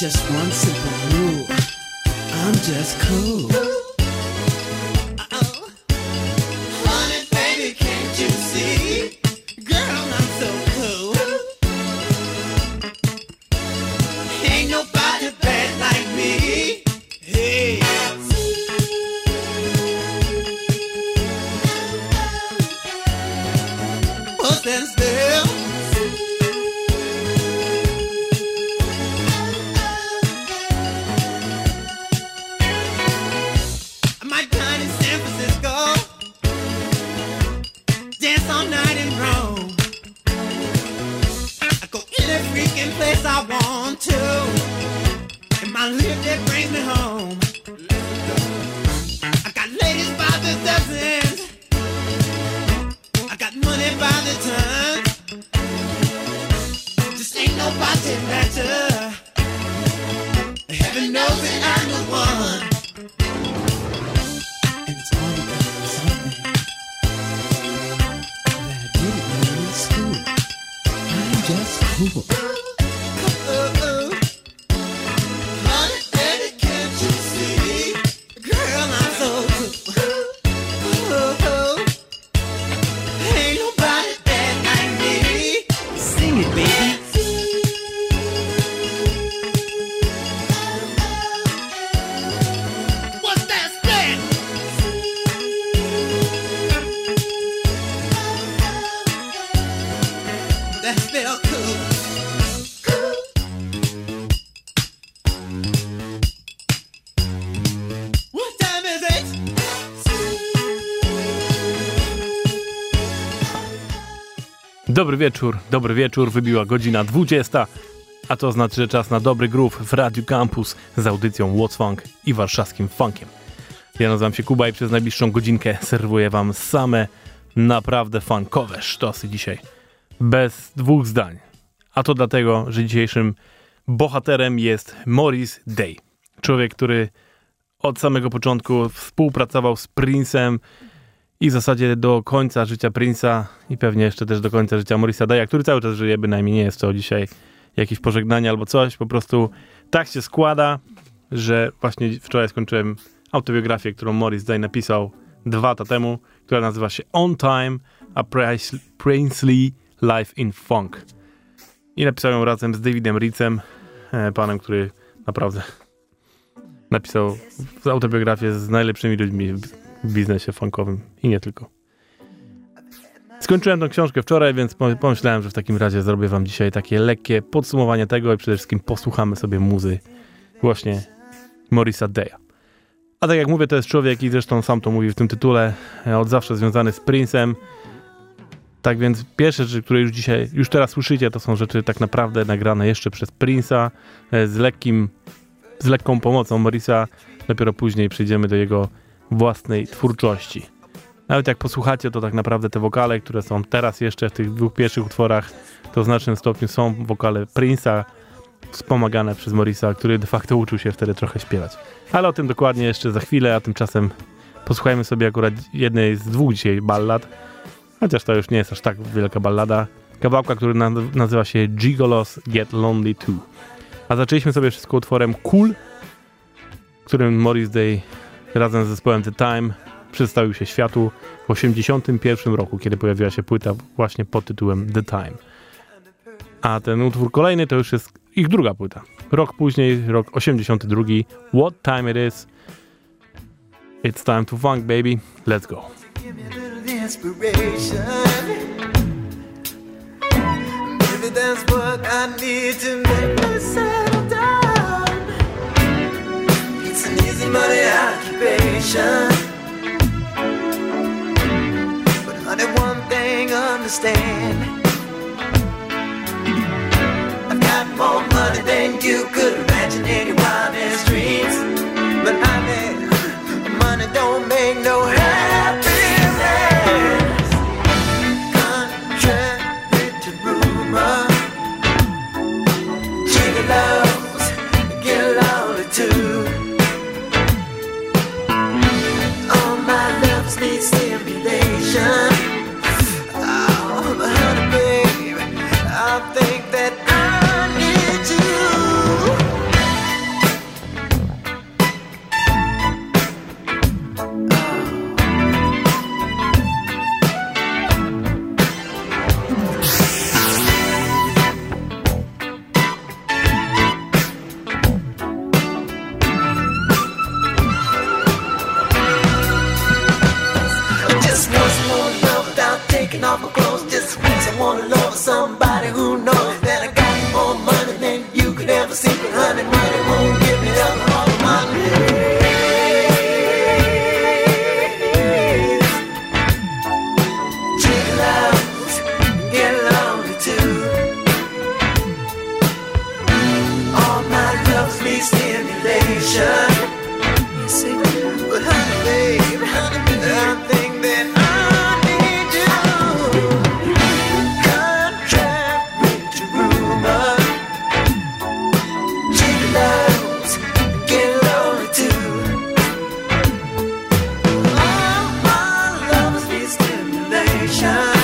just one simple rule. I'm just cool. Uh-oh. Honey, baby, can't you see? Girl, I'm so cool. Ain't nobody bad like me. Hey. What's that still? I want to, and my lip that brings me home. I got ladies by the dozens, I got money by the ton. Just ain't nobody better. Heaven knows that I'm the one. Dobry wieczór, wybiła godzina 20, a to znaczy, że czas na dobry groove w Radio Campus z audycją What's Funk i warszawskim funkiem. Ja nazywam się Kuba i przez najbliższą godzinkę serwuję wam same naprawdę funkowe sztosy dzisiaj, bez dwóch zdań. A to dlatego, że dzisiejszym bohaterem jest Morris Day, człowiek, który od samego początku współpracował z Prince'em, i w zasadzie do końca życia Prince'a i pewnie jeszcze też do końca życia Morrisa Daya, który cały czas żyje, bynajmniej nie jest to dzisiaj jakieś pożegnanie albo coś. Po prostu tak się składa, że właśnie wczoraj skończyłem autobiografię, którą Morris Day napisał 2 lata temu, która nazywa się On Time, A Princely Life in Funk. I napisał ją razem z Davidem Ritzem, panem, który naprawdę napisał autobiografię z najlepszymi ludźmi w biznesie funkowym i nie tylko. Skończyłem tą książkę wczoraj, więc pomyślałem, że w takim razie zrobię wam dzisiaj takie lekkie podsumowanie tego i przede wszystkim posłuchamy sobie muzy właśnie Morrisa Daya. A tak jak mówię, to jest człowiek i zresztą sam to mówi w tym tytule, od zawsze związany z Prince'em. Tak więc pierwsze rzeczy, które już teraz słyszycie, to są rzeczy tak naprawdę nagrane jeszcze przez Prince'a z lekką pomocą Morrisa. Dopiero później przejdziemy do jego własnej twórczości. Nawet jak posłuchacie, to tak naprawdę te wokale, które są teraz jeszcze w tych 2 pierwszych utworach, to w znacznym stopniu są wokale Prince'a, wspomagane przez Morrisa, który de facto uczył się wtedy trochę śpiewać. Ale o tym dokładnie jeszcze za chwilę, a tymczasem posłuchajmy sobie akurat jednej z 2 dzisiaj ballad, chociaż to już nie jest aż tak wielka ballada, kawałka, który nazywa się Gigolos Get Lonely Too. A zaczęliśmy sobie wszystko utworem Cool, którym Morris Day razem z zespołem The Time przedstawił się światu w 1981 roku, kiedy pojawiła się płyta właśnie pod tytułem The Time. A ten utwór kolejny to już jest ich 2 płyta. Rok później, rok 82, What Time It Is, It's Time to Funk Baby, Let's Go. Money occupation, but honey, one thing understand, I've got more money than you could imagine in your wildest dreams. But honey, money don't make no happiness, contrary to rumor. Gigolos get lonely too. Need stimulation. Oh, but honey, baby, I think that I need you. taking off my clothes just because I want to love somebody who knows that I got more money than you could ever see. But honey, money won't give me up all my money. But honey, babe, I think that I need you. Contrary to rumor, Gigolos get lonely too. All my love is free stimulation.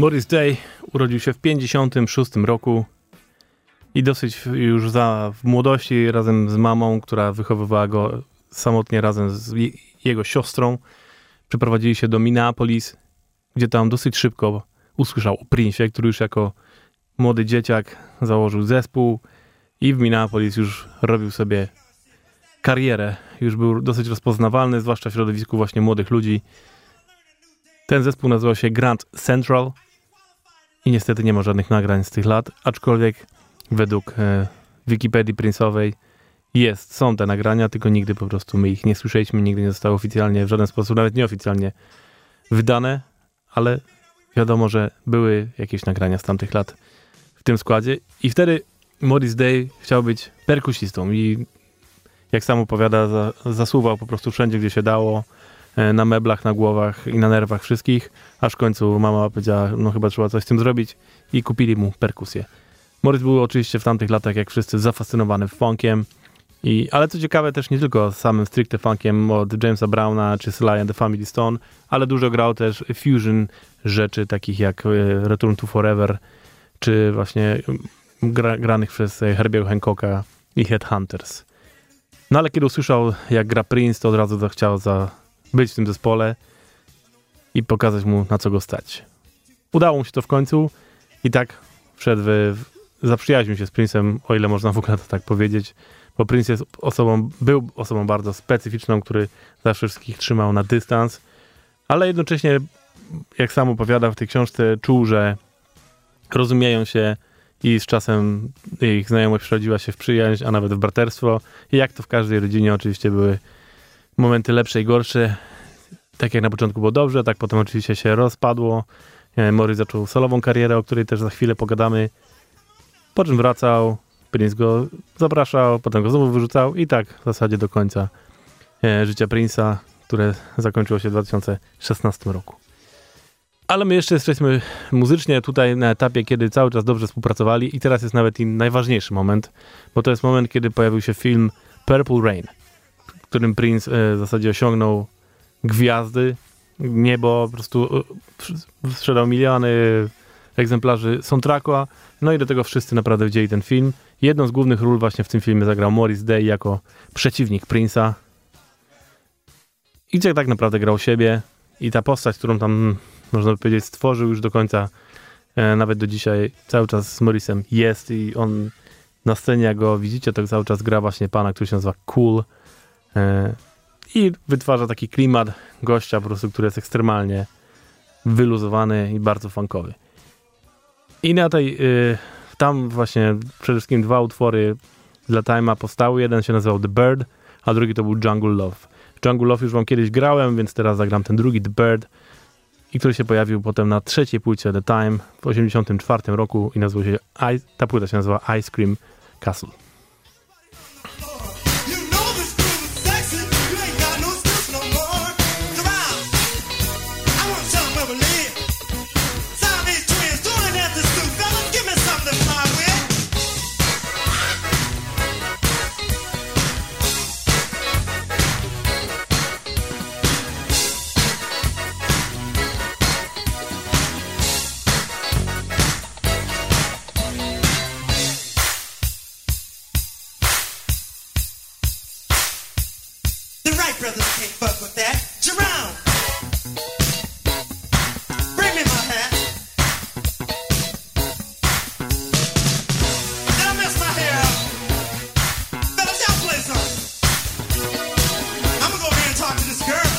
Morris Day urodził się w 1956 roku i dosyć już w młodości razem z mamą, która wychowywała go samotnie razem z jego siostrą, przeprowadzili się do Minneapolis, gdzie tam dosyć szybko usłyszał o Prince'ie, który już jako młody dzieciak założył zespół i w Minneapolis już robił sobie karierę. Już był dosyć rozpoznawalny, zwłaszcza w środowisku właśnie młodych ludzi. Ten zespół nazywał się Grand Central. I niestety nie ma żadnych nagrań z tych lat, aczkolwiek według Wikipedii Prince'owej są te nagrania, tylko nigdy po prostu my ich nie słyszeliśmy, nigdy nie zostały oficjalnie w żaden sposób, nawet nieoficjalnie wydane, ale wiadomo, że były jakieś nagrania z tamtych lat w tym składzie. I wtedy Morris Day chciał być perkusistą i jak sam opowiada, zasuwał po prostu wszędzie, gdzie się dało, na meblach, na głowach i na nerwach wszystkich, aż w końcu mama powiedziała, no chyba trzeba coś z tym zrobić i kupili mu perkusję. Morris był oczywiście w tamtych latach, jak wszyscy, zafascynowany funkiem, ale co ciekawe też nie tylko samym stricte funkiem od Jamesa Browna czy Sly and the Family Stone, ale dużo grał też fusion rzeczy takich jak Return to Forever czy właśnie granych przez Herbiego Hancocka i Headhunters. No ale kiedy usłyszał, jak gra Prince, to od razu zachciał być w tym zespole i pokazać mu, na co go stać. Udało mu się to w końcu i tak wszedł, zaprzyjaźnił się z Prince'em, o ile można w ogóle to tak powiedzieć, bo Prince jest był osobą bardzo specyficzną, który zawsze wszystkich trzymał na dystans, ale jednocześnie, jak sam opowiada w tej książce, czuł, że rozumieją się i z czasem ich znajomość przerodziła się w przyjaźń, a nawet w braterstwo. I jak to w każdej rodzinie oczywiście były momenty lepsze i gorsze. Tak jak na początku było dobrze, tak potem oczywiście się rozpadło. Morris zaczął solową karierę, o której też za chwilę pogadamy. Po czym wracał, Prince go zapraszał, potem go znowu wyrzucał i tak w zasadzie do końca życia Prince'a, które zakończyło się w 2016 roku. Ale my jeszcze jesteśmy muzycznie tutaj na etapie, kiedy cały czas dobrze współpracowali i teraz jest nawet i najważniejszy moment, bo to jest moment, kiedy pojawił się film Purple Rain, w którym Prince w zasadzie osiągnął gwiazdy, niebo, po prostu sprzedał miliony egzemplarzy soundtracka, no i do tego wszyscy naprawdę widzieli ten film. Jedną z głównych ról właśnie w tym filmie zagrał Morris Day jako przeciwnik Prince'a i gdzie tak naprawdę grał siebie i ta postać, którą tam, można by powiedzieć, stworzył już do końca, nawet do dzisiaj cały czas z Morrisem jest i on na scenie, jak go widzicie, to cały czas gra właśnie pana, który się nazywa Cool, i wytwarza taki klimat gościa po prostu, który jest ekstremalnie wyluzowany i bardzo funkowy. I na tej tam właśnie przede wszystkim dwa utwory dla Time'a powstały. Jeden się nazywał The Bird, a drugi to był Jungle Love. Jungle Love już wam kiedyś grałem, więc teraz zagram ten drugi, The Bird, i który się pojawił potem na trzeciej płycie The Time w 1984 roku i nazywał się, ta płyta się nazywa Ice Cream Castle. brothers can't fuck with that. Jerome, bring me my hat. Did I mess my hair up? Fellas, y'all play something. I'm gonna go over here and talk to this girl.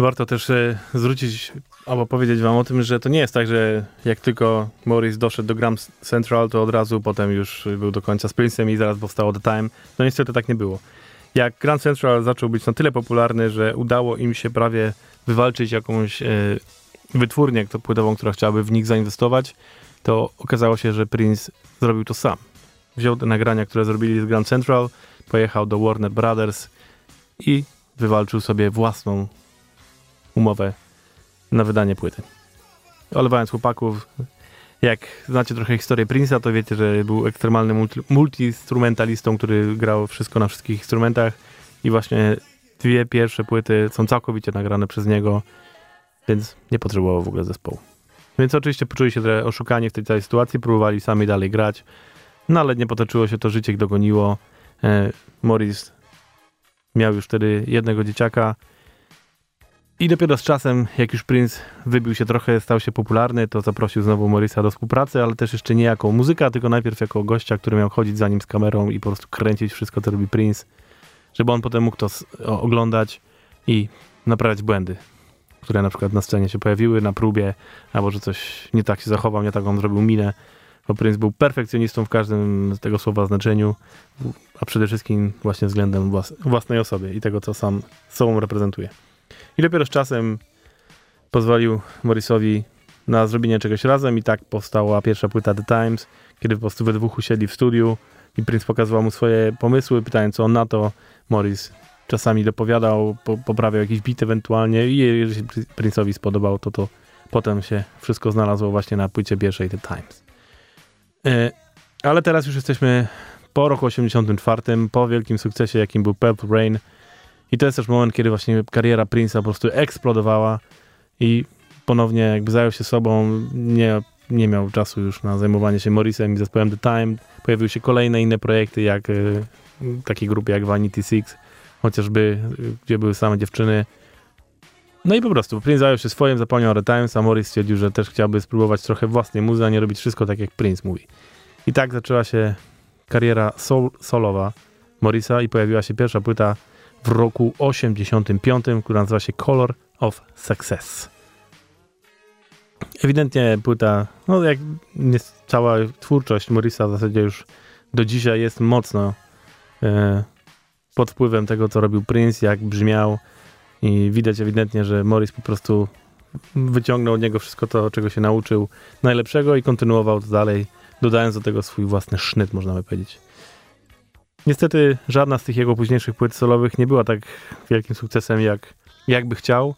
Warto też zwrócić albo powiedzieć wam o tym, że to nie jest tak, że jak tylko Morris doszedł do Grand Central, to od razu potem już był do końca z Prince'em i zaraz powstało The Time. No niestety tak nie było. Jak Grand Central zaczął być na tyle popularny, że udało im się prawie wywalczyć jakąś wytwórnię płytową, która chciałaby w nich zainwestować, to okazało się, że Prince zrobił to sam. Wziął te nagrania, które zrobili z Grand Central, pojechał do Warner Brothers i wywalczył sobie własną umowę na wydanie płyty. Olewając chłopaków, jak znacie trochę historię Prince'a, to wiecie, że był ekstremalnym multiinstrumentalistą, który grał wszystko na wszystkich instrumentach i właśnie dwie pierwsze płyty są całkowicie nagrane przez niego, więc nie potrzebował w ogóle zespołu. Więc oczywiście poczuli się trochę oszukani w tej całej sytuacji, próbowali sami dalej grać, no ale nie potoczyło się to, życie ich dogoniło. Morris miał już wtedy jednego dzieciaka. I dopiero z czasem, jak już Prince wybił się trochę, stał się popularny, to zaprosił znowu Morrisa do współpracy, ale też jeszcze nie jako muzyka, tylko najpierw jako gościa, który miał chodzić za nim z kamerą i po prostu kręcić wszystko, co robi Prince, żeby on potem mógł to oglądać i naprawiać błędy, które na przykład na scenie się pojawiły, na próbie, albo że coś nie tak się zachował, nie tak on zrobił minę, bo Prince był perfekcjonistą w każdym tego słowa znaczeniu, a przede wszystkim właśnie względem własnej osoby i tego, co sam sobą reprezentuje. I dopiero z czasem pozwolił Morrisowi na zrobienie czegoś razem i tak powstała pierwsza płyta The Times, kiedy po prostu we dwóch usiedli w studiu i Prince pokazywał mu swoje pomysły, pytając co on na to. Morris czasami dopowiadał, poprawiał jakiś bit ewentualnie i jeżeli się Prince'owi spodobało, to potem się wszystko znalazło właśnie na płycie pierwszej The Times. Ale teraz już jesteśmy po roku 84, po wielkim sukcesie, jakim był Purple Rain. I to jest też moment, kiedy właśnie kariera Prince'a po prostu eksplodowała i ponownie jakby zajął się sobą, nie miał czasu już na zajmowanie się Morrisem i zespołem The Time. Pojawiły się kolejne inne projekty, jak takie grupy jak Vanity Six, chociażby, gdzie były same dziewczyny. No i po prostu Prince zajął się swoim, zapomniał o The Times, a Morris stwierdził, że też chciałby spróbować trochę własnej muzy, a nie robić wszystko tak jak Prince mówi. I tak zaczęła się kariera solowa Morrisa i pojawiła się pierwsza płyta w roku 85, która nazywa się Color of Success. Ewidentnie płyta, no jak cała twórczość Morrisa w zasadzie już do dzisiaj jest mocno pod wpływem tego, co robił Prince, jak brzmiał, i widać ewidentnie, że Morris po prostu wyciągnął od niego wszystko to, czego się nauczył najlepszego i kontynuował to dalej, dodając do tego swój własny sznyt, można by powiedzieć. Niestety żadna z tych jego późniejszych płyt solowych nie była tak wielkim sukcesem, jak by chciał,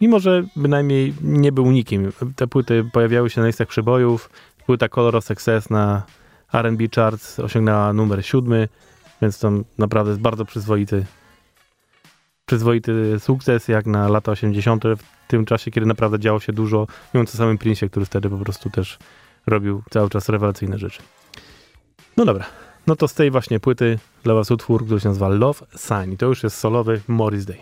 mimo że bynajmniej nie był nikim. Te płyty pojawiały się na listach przebojów. Płyta Color of Success na R&B Charts osiągnęła numer 7, więc to naprawdę jest bardzo przyzwoity sukces, jak na lata 80. w tym czasie, kiedy naprawdę działo się dużo, mówiąc o samym Prince'ie, który wtedy po prostu też robił cały czas rewelacyjne rzeczy. No dobra, no to z tej właśnie płyty dla was utwór, który się nazywa Love Sign i to już jest solowy Morris Day.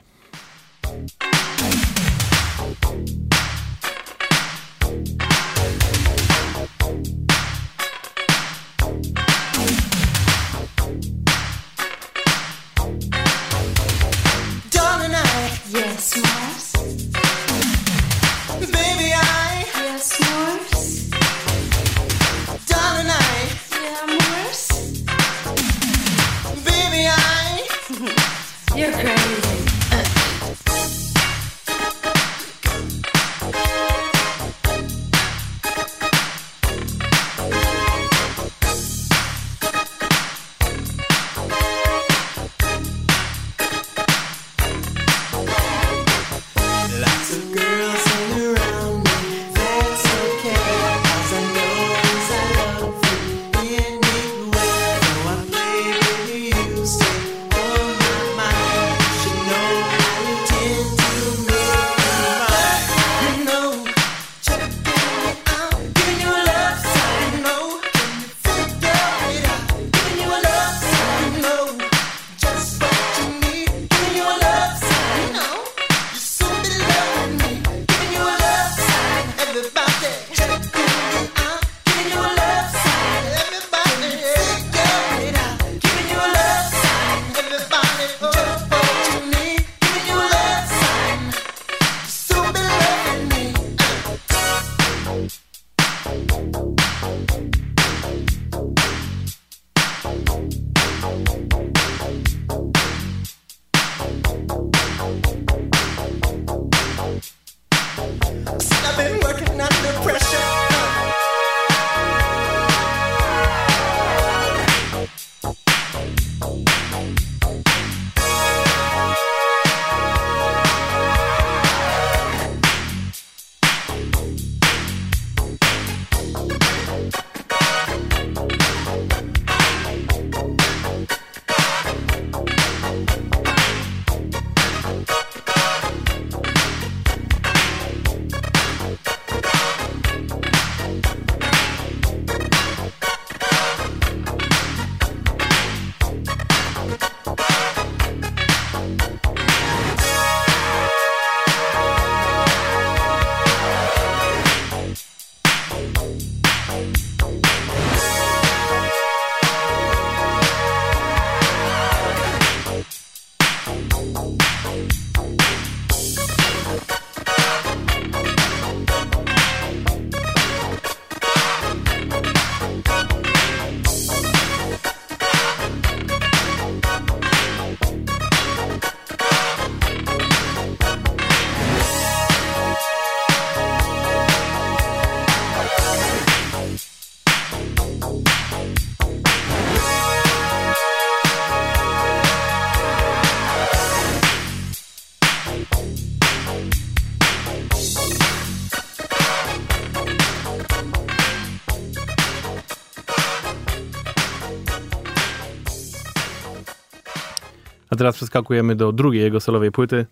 A teraz przeskakujemy do drugiej jego solowej płyty,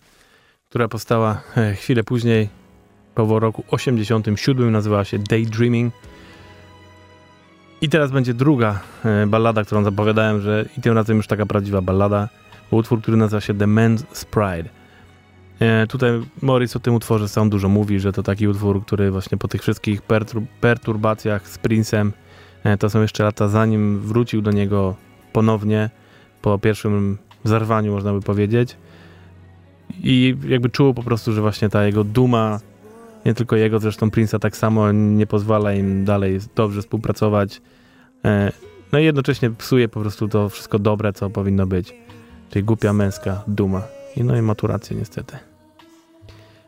która powstała chwilę później, po roku 87, nazywała się Daydreaming. I teraz będzie druga ballada, którą zapowiadałem, że i tym razem już taka prawdziwa ballada, utwór, który nazywa się The Man's Pride. Tutaj Morris o tym utworze sam dużo mówi, że to taki utwór, który właśnie po tych wszystkich perturbacjach z Prince'em, to są jeszcze lata zanim wrócił do niego ponownie, po pierwszym zerwaniu można by powiedzieć. I jakby czuł po prostu, że właśnie ta jego duma, nie tylko jego, zresztą Prince'a tak samo, nie pozwala im dalej dobrze współpracować. No i jednocześnie psuje po prostu to wszystko dobre, co powinno być. Czyli głupia męska duma. I no i maturację niestety.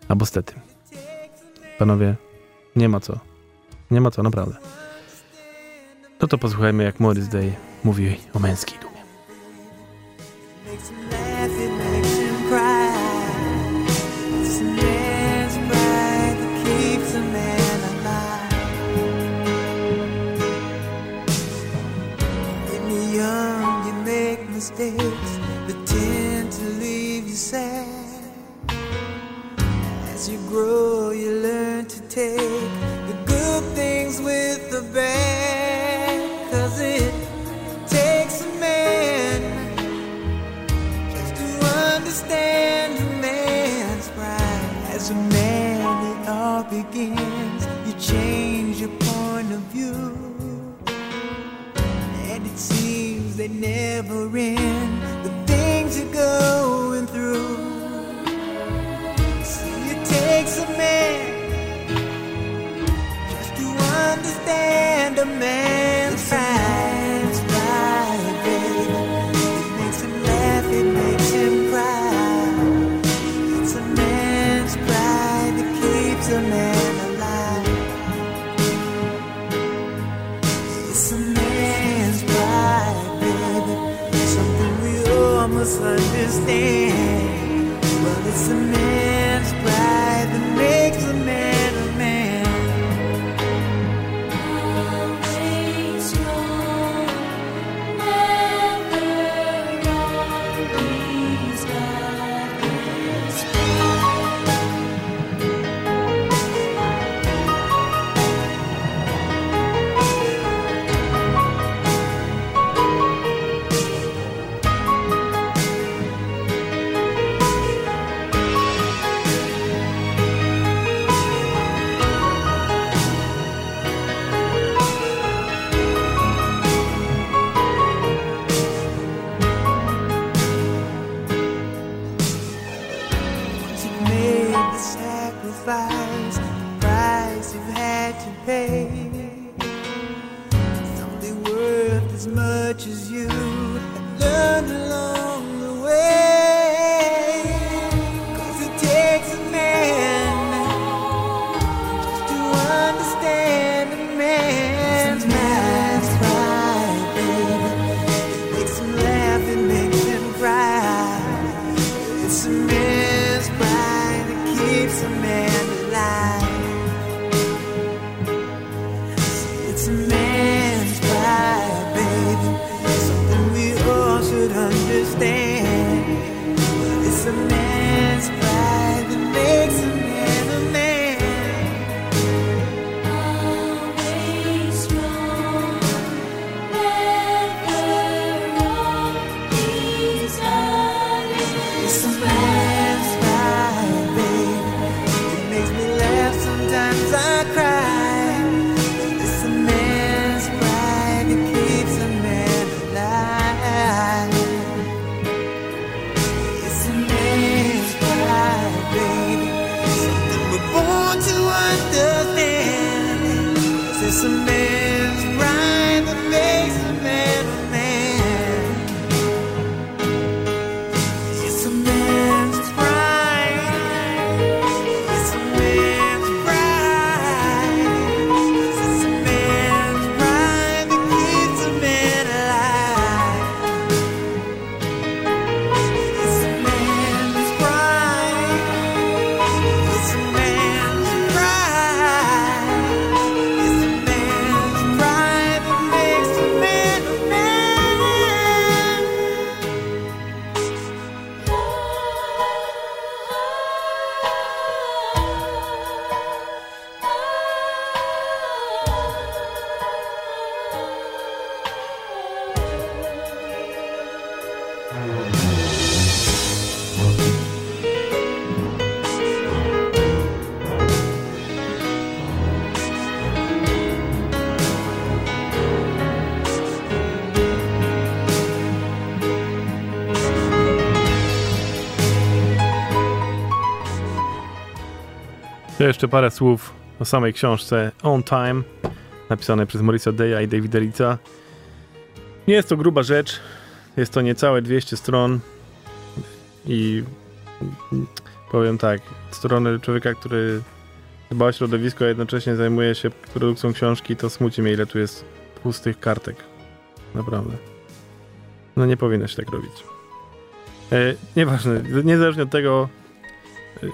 Albo stety. Panowie, nie ma co. Nie ma co, naprawdę. No to posłuchajmy, jak Morris Day mówi o męskiej dumie. Mistakes that tend to leave you sad. As you grow, you learn to take the good things with the bad. 'Cause it takes a man just to understand a man's pride. As a man, it all begins. You change your point of view. It seems they never end, the things you're going through. See, it takes a man just to understand a man's pride. Understand. Well, it's a man's pride that makes a man. Things you'll never always got this To jeszcze parę słów o samej książce On Time, napisanej przez Morrisa Daya i Davida Ritza. Nie jest to gruba rzecz, jest to niecałe 200 stron i powiem tak, strony człowieka, który dba o środowisko, a jednocześnie zajmuje się produkcją książki, to smuci mnie, ile tu jest pustych kartek. Naprawdę. No nie powinno się tak robić. Nieważne, niezależnie od tego,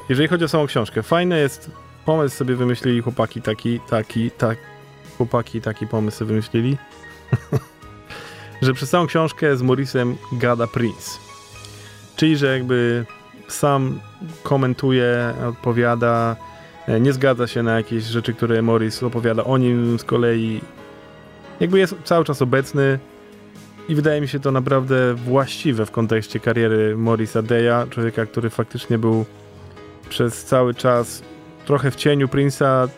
jeżeli chodzi o samą książkę, fajny jest pomysł, sobie wymyślili chłopaki taki pomysł sobie wymyślili, że przez całą książkę z Morrisem gada Prince. Czyli, że jakby sam komentuje, odpowiada, nie zgadza się na jakieś rzeczy, które Morris opowiada o nim z kolei. Jakby jest cały czas obecny i wydaje mi się to naprawdę właściwe w kontekście kariery Morrisa Daya, człowieka, który faktycznie był przez cały czas trochę w cieniu Prince'a,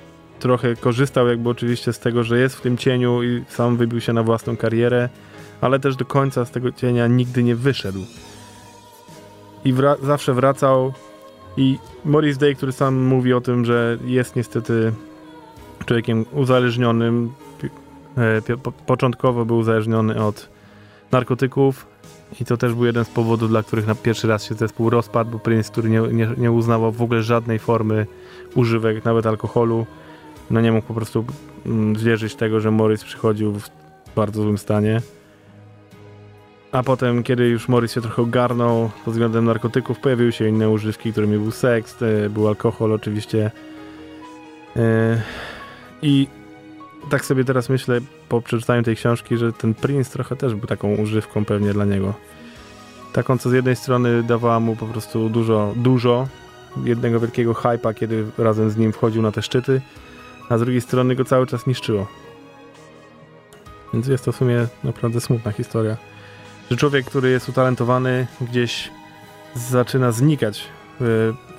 trochę korzystał jakby oczywiście z tego, że jest w tym cieniu i sam wybił się na własną karierę, ale też do końca z tego cienia nigdy nie wyszedł. I zawsze wracał. I Morris Day, który sam mówi o tym, że jest niestety człowiekiem uzależnionym, początkowo był uzależniony od narkotyków i to też był jeden z powodów, dla których na pierwszy raz się zespół rozpadł, bo Prince, który nie uznawał w ogóle żadnej formy używek, nawet alkoholu, no nie mógł po prostu zwierzyć tego, że Morris przychodził w bardzo złym stanie. A potem, kiedy już Morris się trochę ogarnął pod względem narkotyków, pojawiły się inne używki, którymi był seks, był alkohol oczywiście. I tak sobie teraz myślę, po przeczytaniu tej książki, że ten Prince trochę też był taką używką pewnie dla niego. Taką, co z jednej strony dawała mu po prostu dużo jednego wielkiego hype'a, kiedy razem z nim wchodził na te szczyty, a z drugiej strony go cały czas niszczyło. Więc jest to w sumie naprawdę smutna historia. Że człowiek, który jest utalentowany, gdzieś zaczyna znikać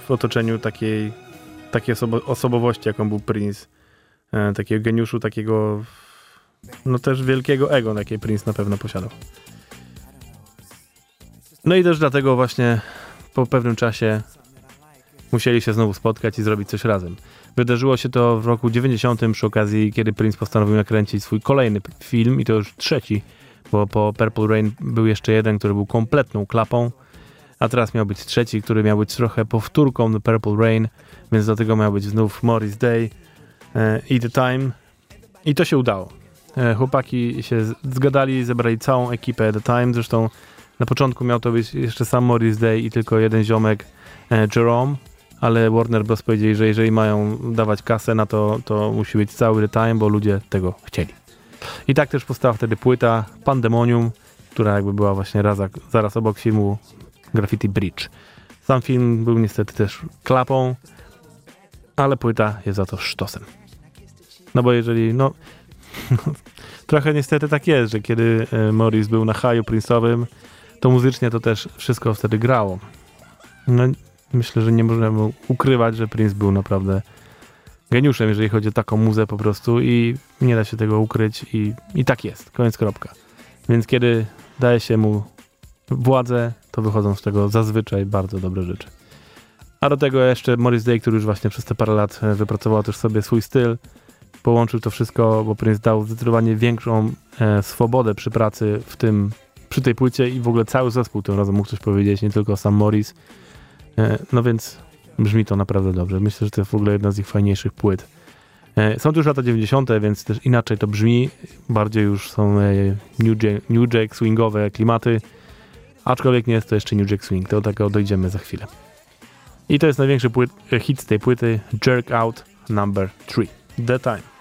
w otoczeniu takiej osobowości, jaką był Prince. Takiego geniuszu, takiego no też wielkiego ego, jakie Prince na pewno posiadał. No i też dlatego właśnie po pewnym czasie musieli się znowu spotkać i zrobić coś razem. Wydarzyło się to w roku 90 przy okazji, kiedy Prince postanowił nakręcić swój kolejny film i to już trzeci, bo po Purple Rain był jeszcze jeden, który był kompletną klapą, a teraz miał być trzeci, który miał być trochę powtórką do Purple Rain, więc do tego miał być znów Morris Day i The Time i to się udało. Chłopaki się zgadali, zebrali całą ekipę The Time, zresztą na początku miał to być jeszcze sam Morris Day i tylko jeden ziomek Jerome, ale Warner Bros. Powiedzieli, że jeżeli mają dawać kasę na to, to musi być cały The Time, bo ludzie tego chcieli. I tak też powstała wtedy płyta Pandemonium, która jakby była właśnie zaraz obok filmu Graffiti Bridge. Sam film był niestety też klapą, ale płyta jest za to sztosem. No bo jeżeli, no trochę niestety tak jest, że kiedy Morris był na haju Prince'owym, to muzycznie to też wszystko wtedy grało. No myślę, że nie można ukrywać, że Prince był naprawdę geniuszem, jeżeli chodzi o taką muzę po prostu i nie da się tego ukryć i tak jest, koniec kropka. Więc kiedy daje się mu władzę, to wychodzą z tego zazwyczaj bardzo dobre rzeczy. A do tego jeszcze Morris Day, który już właśnie przez te parę lat wypracował też sobie swój styl, połączył to wszystko, bo Prince dał zdecydowanie większą swobodę przy pracy przy tej płycie i w ogóle cały zespół tym razem mógł coś powiedzieć, nie tylko sam Morris. No więc brzmi to naprawdę dobrze. Myślę, że to jest w ogóle jedna z ich fajniejszych płyt. Są to już lata 90, więc też inaczej to brzmi. Bardziej już są New Jack Swingowe klimaty. Aczkolwiek nie jest to jeszcze New Jack Swing. Do tego dojdziemy za chwilę. I to jest największy hit z tej płyty. Jerk Out number 3. The Time.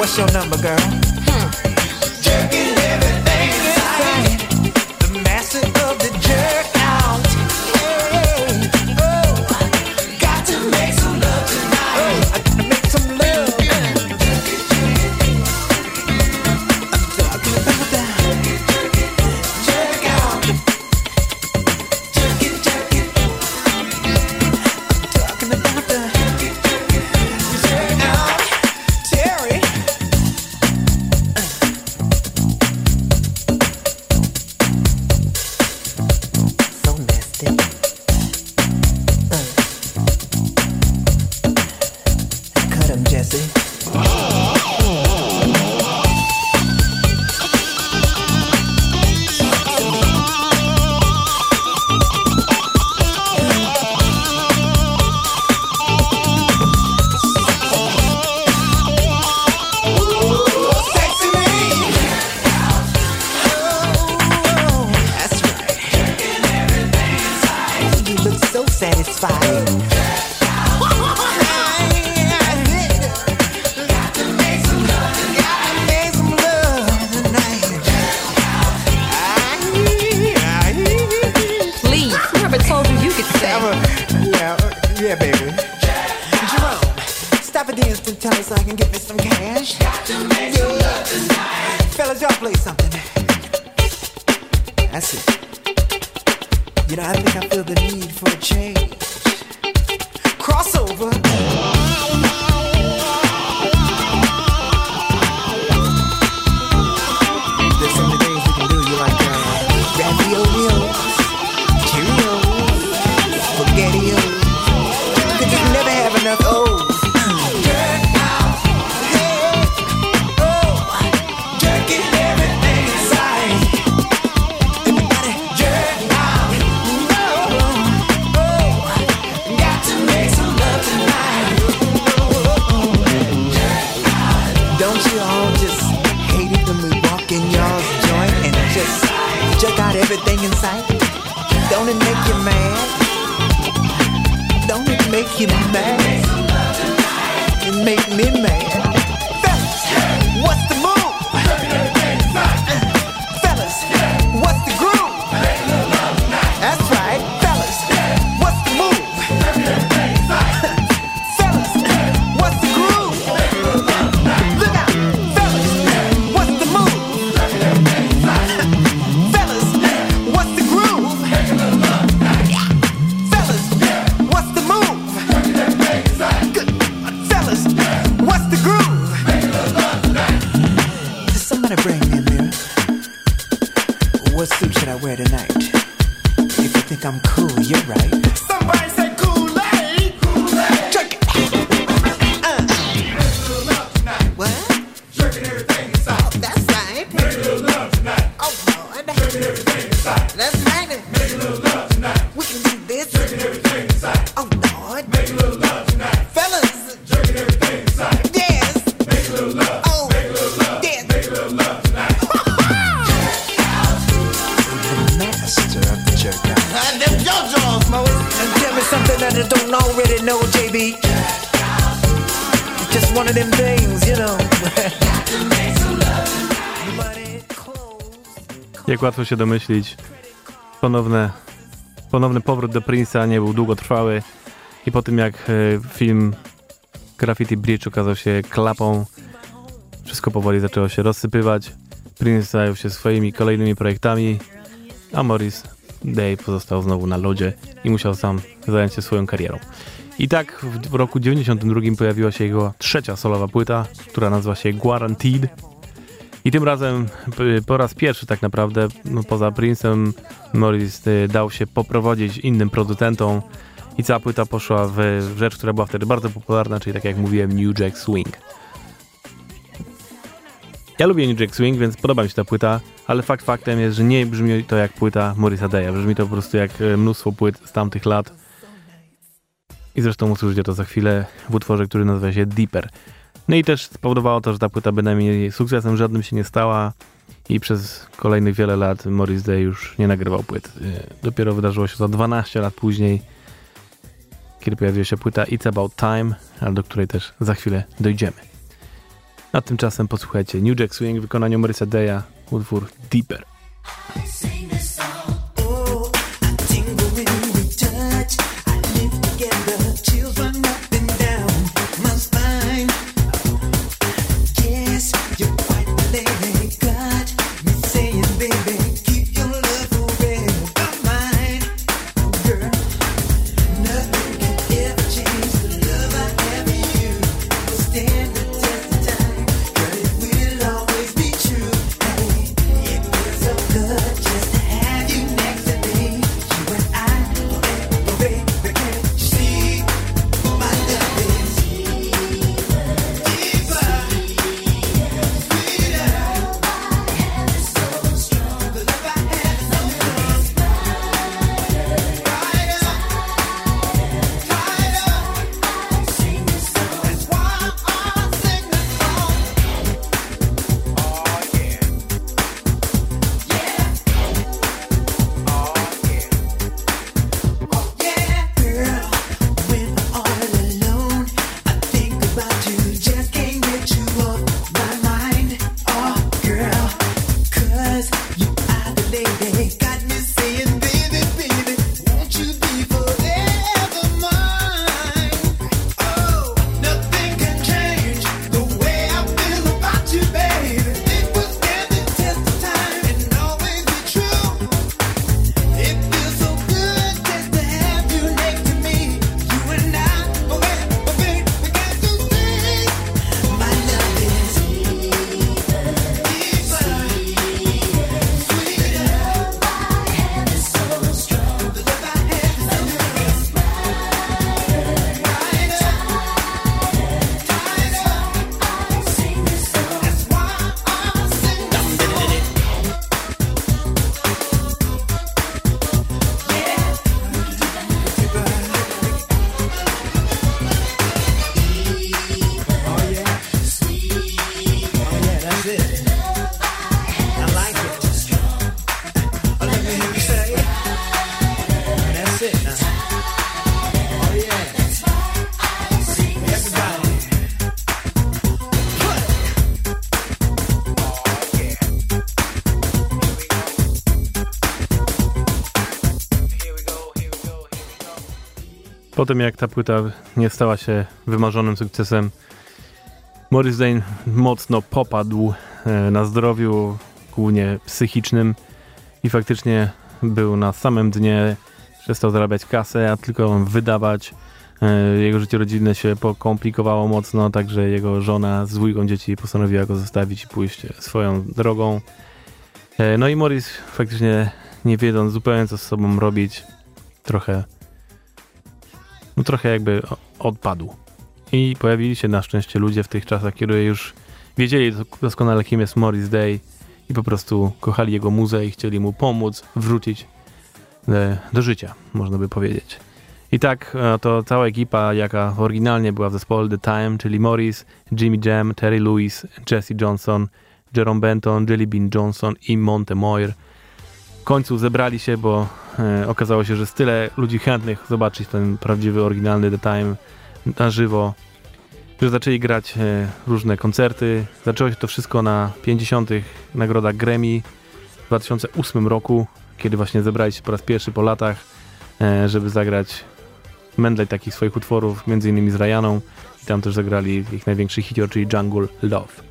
What's your number, girl? Jerking everything inside. The master of the jerk out. Hey, oh, got to make some love tonight. Oh, I gotta make some love. I'm talking about that jerk out. Jerk it. I'm talking about that jerk out. Terry. Half a dance for time so I can get me some cash. Got to make some love tonight. Fellas, y'all play something. That's it. You know, I think I feel the need for a change. Crossover. There's so many things we can do. You like raviolis, Cheerios, spaghettios. You can never have enough O's. Jerk out. Hey, oh. Jerking everything inside. Everybody jerk out. Oh, oh. Got to make some love tonight. Jerk out. Don't you all just hate it when we walk in y'all's joint and just jerk out everything inside? Don't it make you mad? Don't it make you mad? It make me mad. Fellas, what's the move? Fellas, what's the groove? That's right, fellas, what's the move? Fellas, what's the groove? Look out, fellas, what's the move? Fellas, what's the groove? Fellas, what's the move? Good. Fellas, what's the groove? Does somebody bring me a mirror? What suit should I wear tonight? If you think I'm cool, you're right. Somebody say Kool-Aid. Kool-Aid. Jerk it. Regular love tonight. What? Jerking everything inside. That's right. Regular love tonight. Oh, Lord. Jerking everything inside. That's right. Regular love tonight. We can do this. Jerking everything inside. Oh, Lord. Make a little love tonight. Fellas. Jerking everything inside. Yes. Make a little love. Oh. Make a little love. Yes. Make a little love tonight. The master of the jerk out. Them your jaws, Mo. And tell me something that I don't already know, JB. It's just one of them things, you know. Money, clothes. Jak łatwo się domyślić, ponowny powrót do Prince'a nie był długotrwały i po tym jak film Graffiti Bridge okazał się klapą, wszystko powoli zaczęło się rozsypywać. Prince zajął się swoimi kolejnymi projektami, a Morris Day pozostał znowu na lodzie i musiał sam zająć się swoją karierą. I tak w roku 92 pojawiła się jego trzecia solowa płyta, która nazywa się Guaranteed. I tym razem po raz pierwszy tak naprawdę, no, poza Prince'em, Morris dał się poprowadzić innym producentom i cała płyta poszła w rzecz, która była wtedy bardzo popularna, czyli tak jak mówiłem, New Jack Swing. Ja lubię New Jack Swing, więc podoba mi się ta płyta, ale faktem jest, że nie brzmi to jak płyta Morrisa Daya, brzmi to po prostu jak mnóstwo płyt z tamtych lat. I zresztą usłyszycie to za chwilę w utworze, który nazywa się Deeper. No i też spowodowało to, że ta płyta bynajmniej sukcesem żadnym się nie stała i przez kolejnych wiele lat Morris Day już nie nagrywał płyt. Dopiero wydarzyło się to 12 lat później, kiedy pojawiła się płyta It's About Time, ale do której też za chwilę dojdziemy. A tymczasem posłuchajcie New Jack Swing w wykonaniu Morrisa Daya, utwór Deeper. Good, just to have. Po tym jak ta płyta nie stała się wymarzonym sukcesem, Morris Day mocno popadł na zdrowiu, głównie psychicznym, i faktycznie był na samym dnie, przestał zarabiać kasę, a tylko wydawać. Jego życie rodzinne się pokomplikowało mocno, także jego żona z dwójką dzieci postanowiła go zostawić i pójść swoją drogą. No i Morris faktycznie, nie wiedząc zupełnie co z sobą robić, trochę jakby odpadł. I pojawili się na szczęście ludzie w tych czasach, kiedy już wiedzieli doskonale kim jest Morris Day i po prostu kochali jego muzę i chcieli mu pomóc wrócić do życia, można by powiedzieć. I tak to cała ekipa, jaka oryginalnie była w zespole The Time, czyli Morris, Jimmy Jam, Terry Lewis, Jesse Johnson, Jerome Benton, Jelly Bean Johnson i Monte Moir, w końcu zebrali się, bo okazało się, że jest tyle ludzi chętnych zobaczyć ten prawdziwy, oryginalny The Time na żywo, że zaczęli grać różne koncerty. Zaczęło się to wszystko na 50. nagrodach Grammy w 2008 roku, kiedy właśnie zebrali się po raz pierwszy po latach, żeby zagrać medley takich swoich utworów, między innymi z Ryaną, i tam też zagrali ich największy hit, czyli Jungle Love.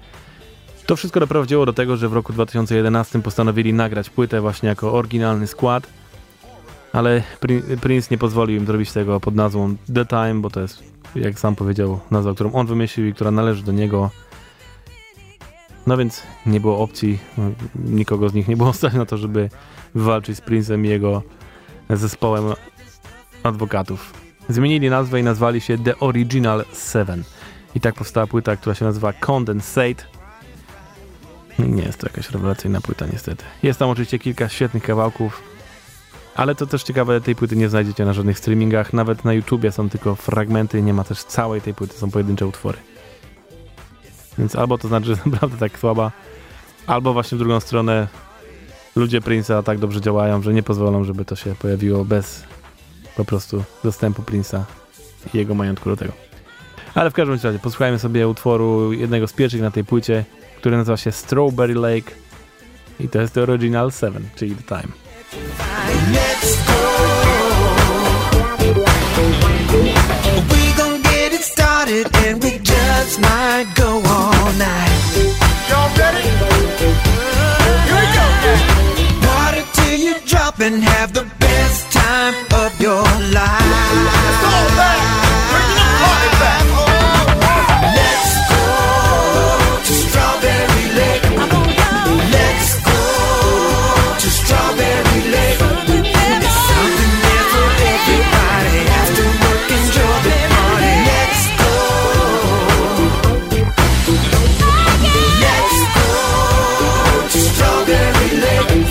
To wszystko doprowadziło do tego, że w roku 2011 postanowili nagrać płytę właśnie jako oryginalny skład, ale Prince nie pozwolił im zrobić tego pod nazwą The Time, bo to jest, jak sam powiedział, nazwa, którą on wymyślił i która należy do niego. No więc nie było opcji, nikogo z nich nie było stać na to, żeby walczyć z Prince'em i jego zespołem adwokatów. Zmienili nazwę i nazwali się The Original Seven. I tak powstała płyta, która się nazywa Condensate. Nie jest to jakaś rewelacyjna płyta niestety. Jest tam oczywiście kilka świetnych kawałków, ale to też ciekawe, tej płyty nie znajdziecie na żadnych streamingach. Nawet na YouTubie są tylko fragmenty, nie ma też całej tej płyty, są pojedyncze utwory. Więc albo to znaczy, że naprawdę tak słaba, albo właśnie w drugą stronę ludzie Prince'a tak dobrze działają, że nie pozwolą, żeby to się pojawiło bez po prostu dostępu Prince'a i jego majątku do tego. Ale w każdym razie posłuchajmy sobie utworu jednego z pierwszych na tej płycie, który nazywa się Strawberry Lake, i to jest The Original Seven, czyli The Time. And have the best time of your life. Let's go back, bring the party back. Let's go to Strawberry Lake. Let's go to Strawberry Lake. There's something there for everybody. After work, enjoy the party. Let's go. Let's go to Strawberry Lake.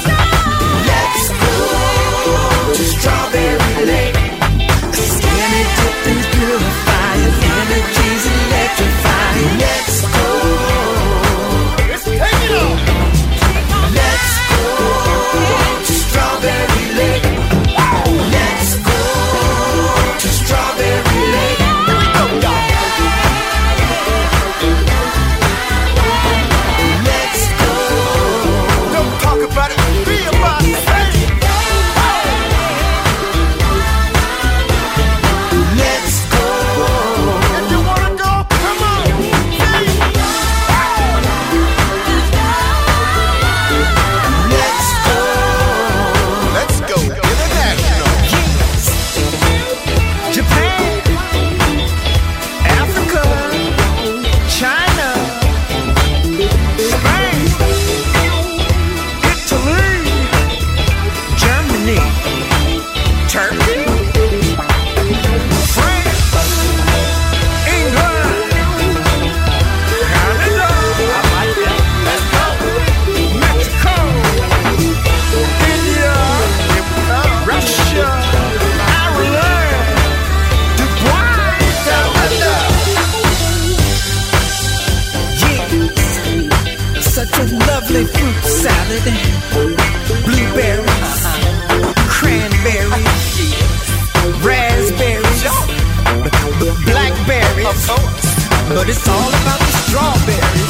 But it's all about the strawberries.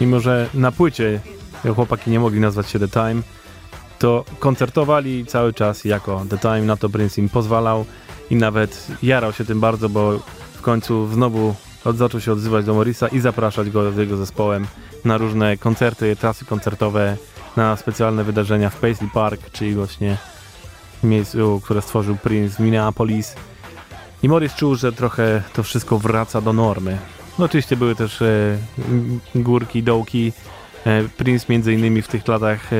Mimo, że na płycie chłopaki nie mogli nazwać się The Time, to koncertowali cały czas jako The Time, na to Prince im pozwalał i nawet jarał się tym bardzo, bo w końcu znowu zaczął się odzywać do Morrisa i zapraszać go z jego zespołem na różne koncerty, trasy koncertowe, na specjalne wydarzenia w Paisley Park, czyli właśnie miejscu, które stworzył Prince w Minneapolis. I Morris czuł, że trochę to wszystko wraca do normy. No oczywiście były też górki, dołki. Prince między innymi w tych latach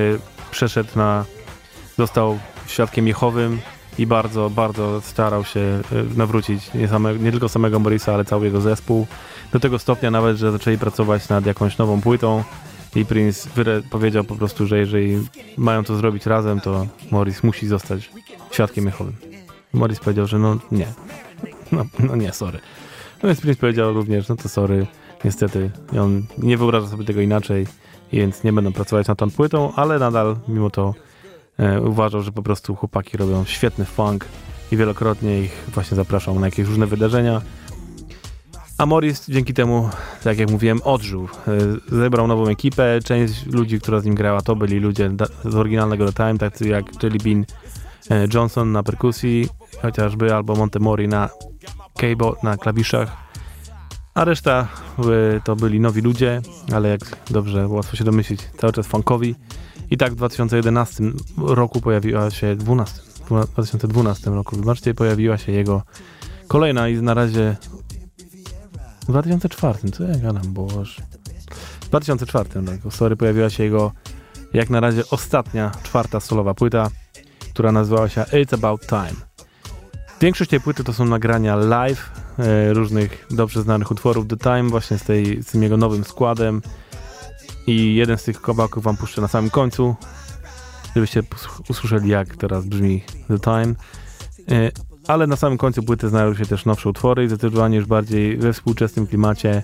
został świadkiem Jehowym i bardzo, bardzo starał się nawrócić nie tylko samego Morrisa, ale cały jego zespół. Do tego stopnia nawet, że zaczęli pracować nad jakąś nową płytą i Prince powiedział po prostu, że jeżeli mają to zrobić razem, to Morris musi zostać świadkiem Jehowym. Morris powiedział, że no nie. No nie, sorry. No więc Prince powiedział również, no to sorry, niestety. I on nie wyobraża sobie tego inaczej, więc nie będą pracować nad tą płytą, ale nadal mimo to uważał, że po prostu chłopaki robią świetny funk i wielokrotnie ich właśnie zapraszał na jakieś różne wydarzenia. A Morris dzięki temu, tak jak mówiłem, odżył. Zebrał nową ekipę, część ludzi, która z nim grała, to byli ludzie z oryginalnego The Time, tacy jak Jelly Bean Johnson na perkusji chociażby, albo Montemori na keyboard, na klawiszach, a reszta to byli nowi ludzie, ale jak dobrze, łatwo się domyślić, cały czas funkowi. I tak w 2011 roku pojawiła się, 2012 roku, zobaczcie, pojawiła się jego kolejna i na razie w 2004, co ja gadam, boż. W 2004 roku, sorry, pojawiła się jego jak na razie ostatnia, czwarta solowa płyta, która nazywała się It's About Time. Większość tej płyty to są nagrania live różnych dobrze znanych utworów The Time właśnie z tym jego nowym składem i jeden z tych kawałków wam puszczę na samym końcu, żebyście usłyszeli, jak teraz brzmi The Time, ale na samym końcu płyty znajdują się też nowsze utwory i zatytułowanie już bardziej we współczesnym klimacie,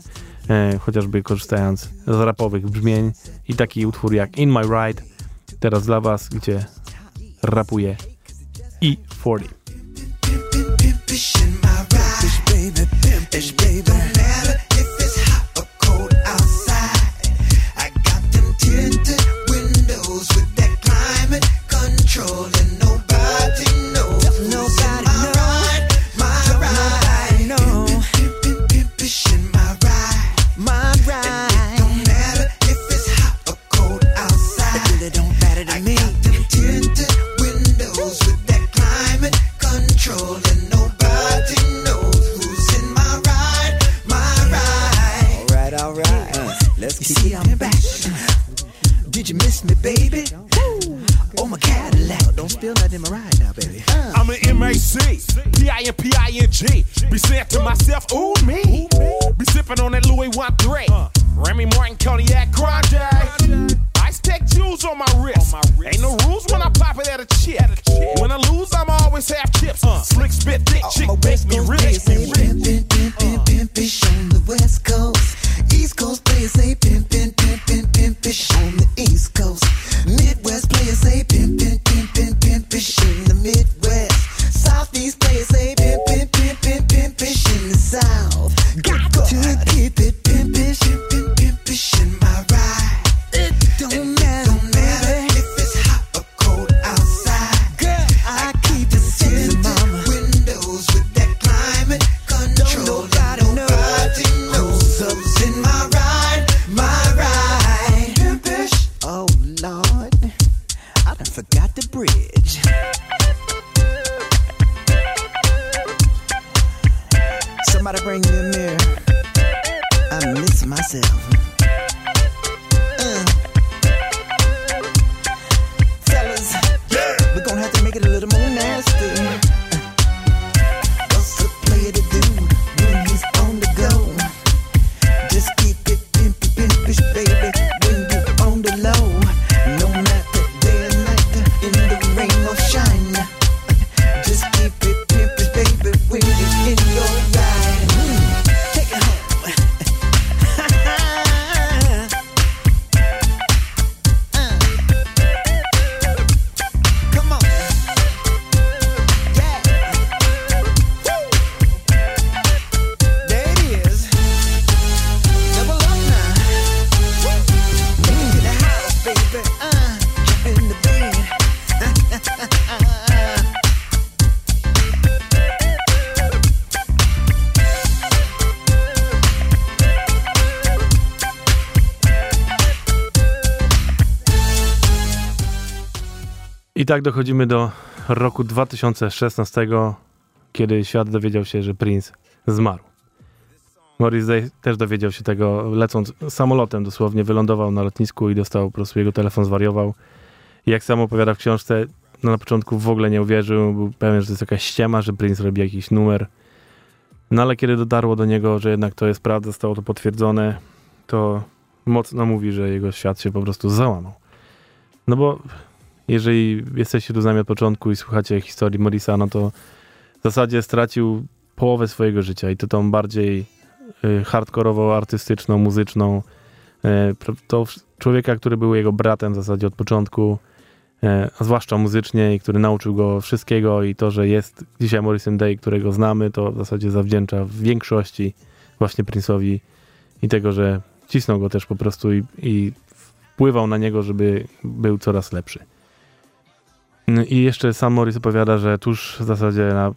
chociażby korzystając z rapowych brzmień, i taki utwór jak In My Ride teraz dla was, gdzie rapuje E40. When you're in your ride. I tak dochodzimy do roku 2016, kiedy świat dowiedział się, że Prince zmarł. Morris Day też dowiedział się tego, lecąc samolotem dosłownie, wylądował na lotnisku i dostał po prostu, jego telefon zwariował. I jak sam opowiada w książce, no na początku w ogóle nie uwierzył, był pewien, że to jest jakaś ściema, że Prince robi jakiś numer. No ale kiedy dotarło do niego, że jednak to jest prawda, zostało to potwierdzone, to mocno mówi, że jego świat się po prostu załamał. No bo jeżeli jesteście tu z nami od początku i słuchacie historii Morrisa, no to w zasadzie stracił połowę swojego życia i to tą bardziej hardkorową, artystyczną, muzyczną. To człowieka, który był jego bratem w zasadzie od początku, a zwłaszcza muzycznie, i który nauczył go wszystkiego, i to, że jest dzisiaj Morrisem Day, którego znamy, to w zasadzie zawdzięcza w większości właśnie Prince'owi i tego, że cisnął go też po prostu i wpływał na niego, żeby był coraz lepszy. I jeszcze sam Morris opowiada, że tuż w zasadzie na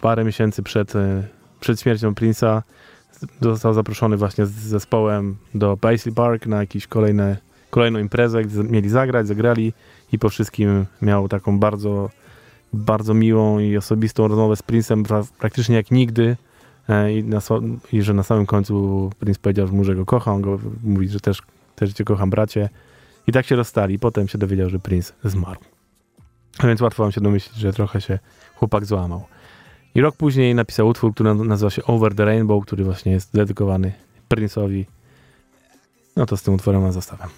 parę miesięcy przed śmiercią Prince'a został zaproszony właśnie z zespołem do Paisley Park na jakąś kolejną imprezę, gdzie mieli zagrali i po wszystkim miał taką bardzo, bardzo miłą i osobistą rozmowę z Prince'em, praktycznie jak nigdy. I że na samym końcu Prince powiedział mu, że go kocha, on go mówi, że też cię kocham, bracie. I tak się rozstali. Potem się dowiedział, że Prince zmarł. A więc łatwo wam się domyślić, że trochę się chłopak złamał. I rok później napisał utwór, który nazywa się Over the Rainbow, który właśnie jest dedykowany Prince'owi. No to z tym utworem was zostawiam.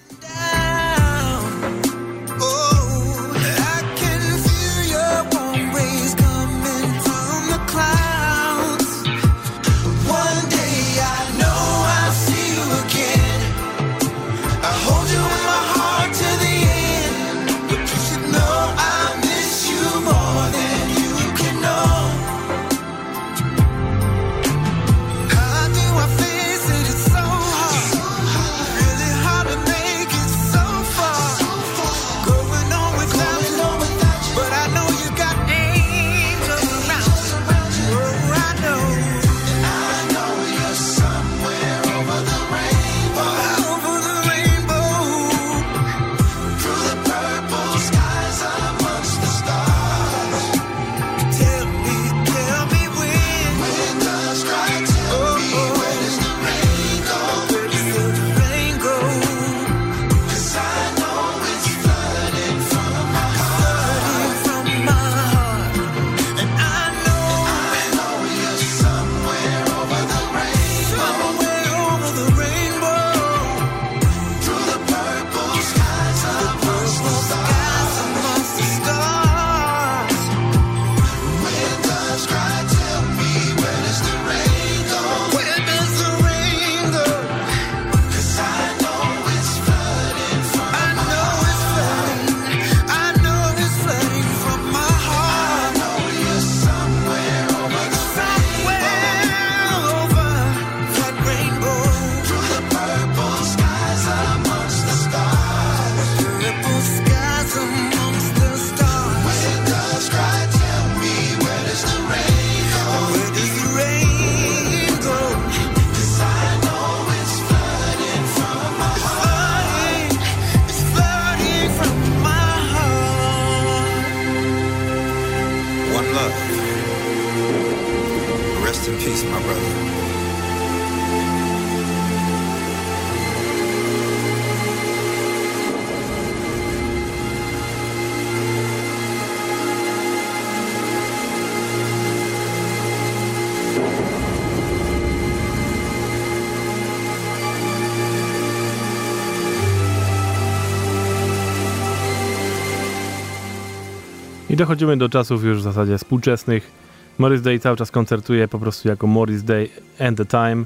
I dochodzimy do czasów już w zasadzie współczesnych. Morris Day cały czas koncertuje po prostu jako Morris Day and the Time.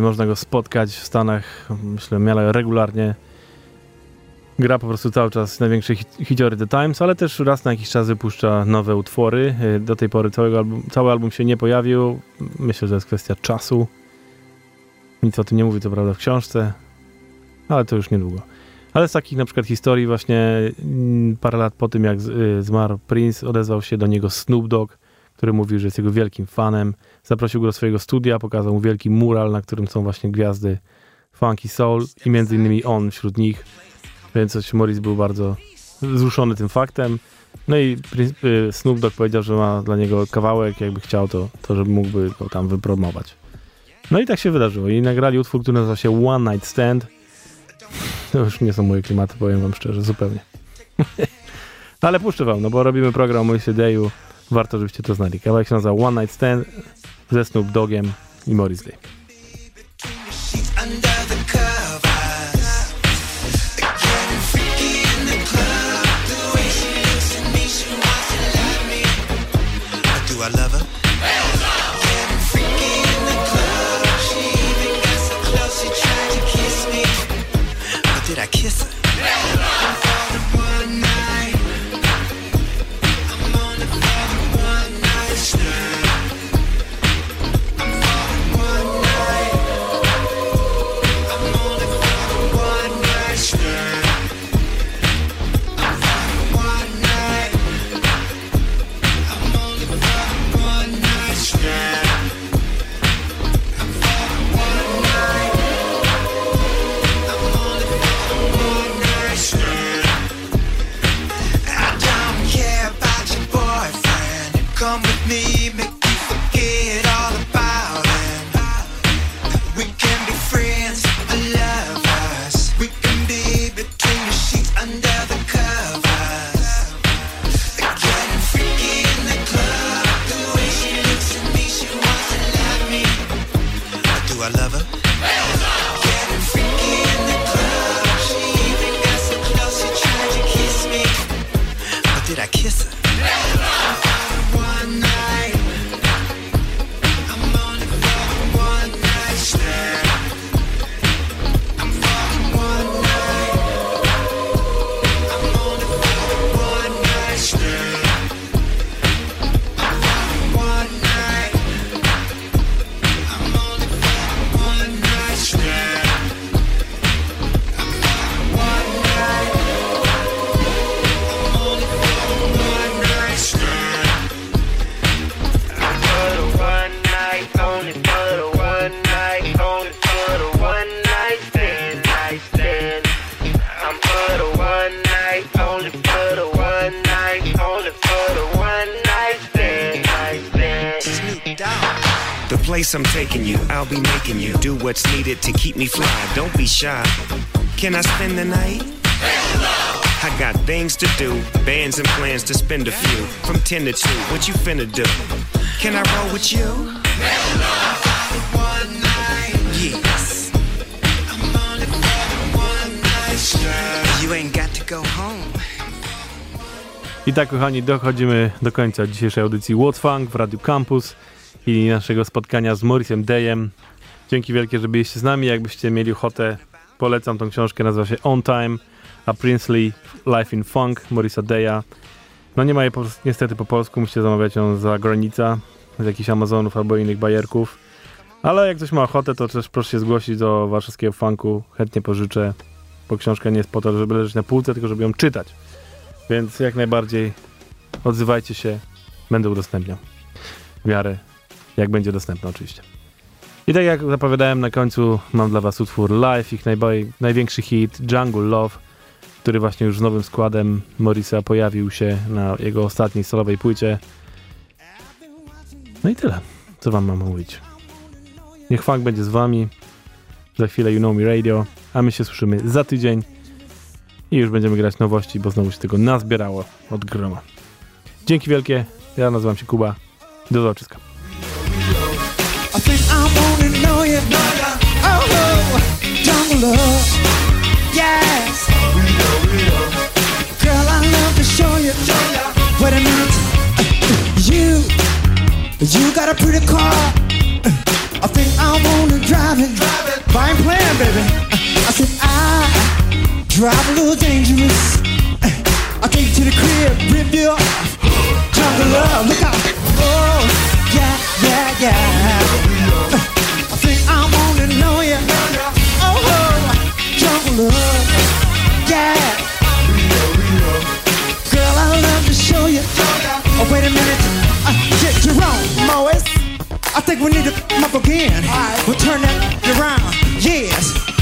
Można go spotkać w Stanach, myślę, miale regularnie. Gra po prostu cały czas największe hiciory The Times, ale też raz na jakiś czas wypuszcza nowe utwory. Do tej pory cały album się nie pojawił. Myślę, że to jest kwestia czasu. Nic o tym nie mówi, co prawda, w książce, ale to już niedługo. Ale z takich na przykład historii właśnie parę lat po tym, jak zmarł Prince, odezwał się do niego Snoop Dogg, który mówił, że jest jego wielkim fanem. Zaprosił go do swojego studia, pokazał mu wielki mural, na którym są właśnie gwiazdy funky soul i między innymi on wśród nich. Więc Morris był bardzo wzruszony tym faktem. No i Snoop Dogg powiedział, że ma dla niego kawałek, jakby chciał, to żeby mógłby go tam wypromować. No i tak się wydarzyło. I nagrali utwór, który nazywa się One Night Stand. To już nie są moje klimaty, powiem wam szczerze, zupełnie. No ale puszczę wam, no bo robimy program o Morris Day'u. Warto, żebyście to znali. Kawałek się nazywa One Night Stand ze Snoop Doggiem i Morris Day. I love her. Getting freaky in the club. She even got so close, she tried to kiss me. But did I kiss her? I'm for the one night. I'm on it for the one night stand. I'm for the one night. I'm on it for the one night stand. I'm for the one night. I'm on it for the I don't care about your boyfriend. Come with me, make me forget all about him. We can be friends or lovers. We can be between the sheets under the covers. Getting freaky in the club. The way she looks at me, she wants to love me. Do I love her? Getting freaky in the club. She even got so close, she tried to kiss me. But did I kiss her? I'm for the one night. I'm on it for the one night stand. I'm for the one night. I'm on it for the one night stand. I'm for the one night. I'm on it for the one night stand. I'm for the one night. I'm on it for the one night stand. I'm for the one night, only for the one night, only for the one night stand, night stand. I'm for the one night, only for the one night, only for the one night stand, night stand. Snoop Dogg. The place I'm taking you, I'll be making you do what's needed to keep me fly. Don't be shy. Can I spend the night? I got things to do, bands and plans to spend a few. From 10 to 2, what you finna do? Can I roll with you? I'm for the one night. Yes. I'm on it for the one night stand. You ain't got to go home. I tak, kochani, dochodzimy do końca dzisiejszej audycji What's Funk w Radiu Campus i naszego spotkania z Morrisem Dayem. Dzięki wielkie, że byliście z nami. Jakbyście mieli ochotę, polecam tą książkę, nazywa się On Time, A Princely Life in Funk Morrisa Daya. No nie ma jej niestety po polsku, musicie zamawiać ją za granicę, z jakichś Amazonów albo innych bajerków. Ale jak ktoś ma ochotę, to też proszę się zgłosić do warszawskiego funku, chętnie pożyczę, bo książka nie jest po to, żeby leżeć na półce, tylko żeby ją czytać. Więc jak najbardziej odzywajcie się, będę udostępniał. W miarę jak będzie dostępna oczywiście. I tak jak zapowiadałem, na końcu mam dla was utwór Live, ich największy hit Jungle Love, który właśnie już z nowym składem Morrisa pojawił się na jego ostatniej solowej płycie. No i tyle, co wam mam mówić. Niech funk będzie z wami. Za chwilę You Know Me Radio, a my się słyszymy za tydzień i już będziemy grać nowości, bo znowu się tego nazbierało od groma. Dzięki wielkie, ja nazywam się Kuba. Do zobaczenia. I think I wanna know you, oh, jungle love, yes. Girl, I love to show you what it means. You got a pretty car. I think I wanna drive it, but I ain't playing, baby. I said I drive a little dangerous. I take you to the crib, rip you off. Jungle love, look out! Oh. Yeah, yeah. I think I wanna know ya. Oh, jungle love. Yeah. Girl, I love to show ya. Oh, wait a minute. Jerome, Morris. I think we need to move again. We'll turn that around. Yes.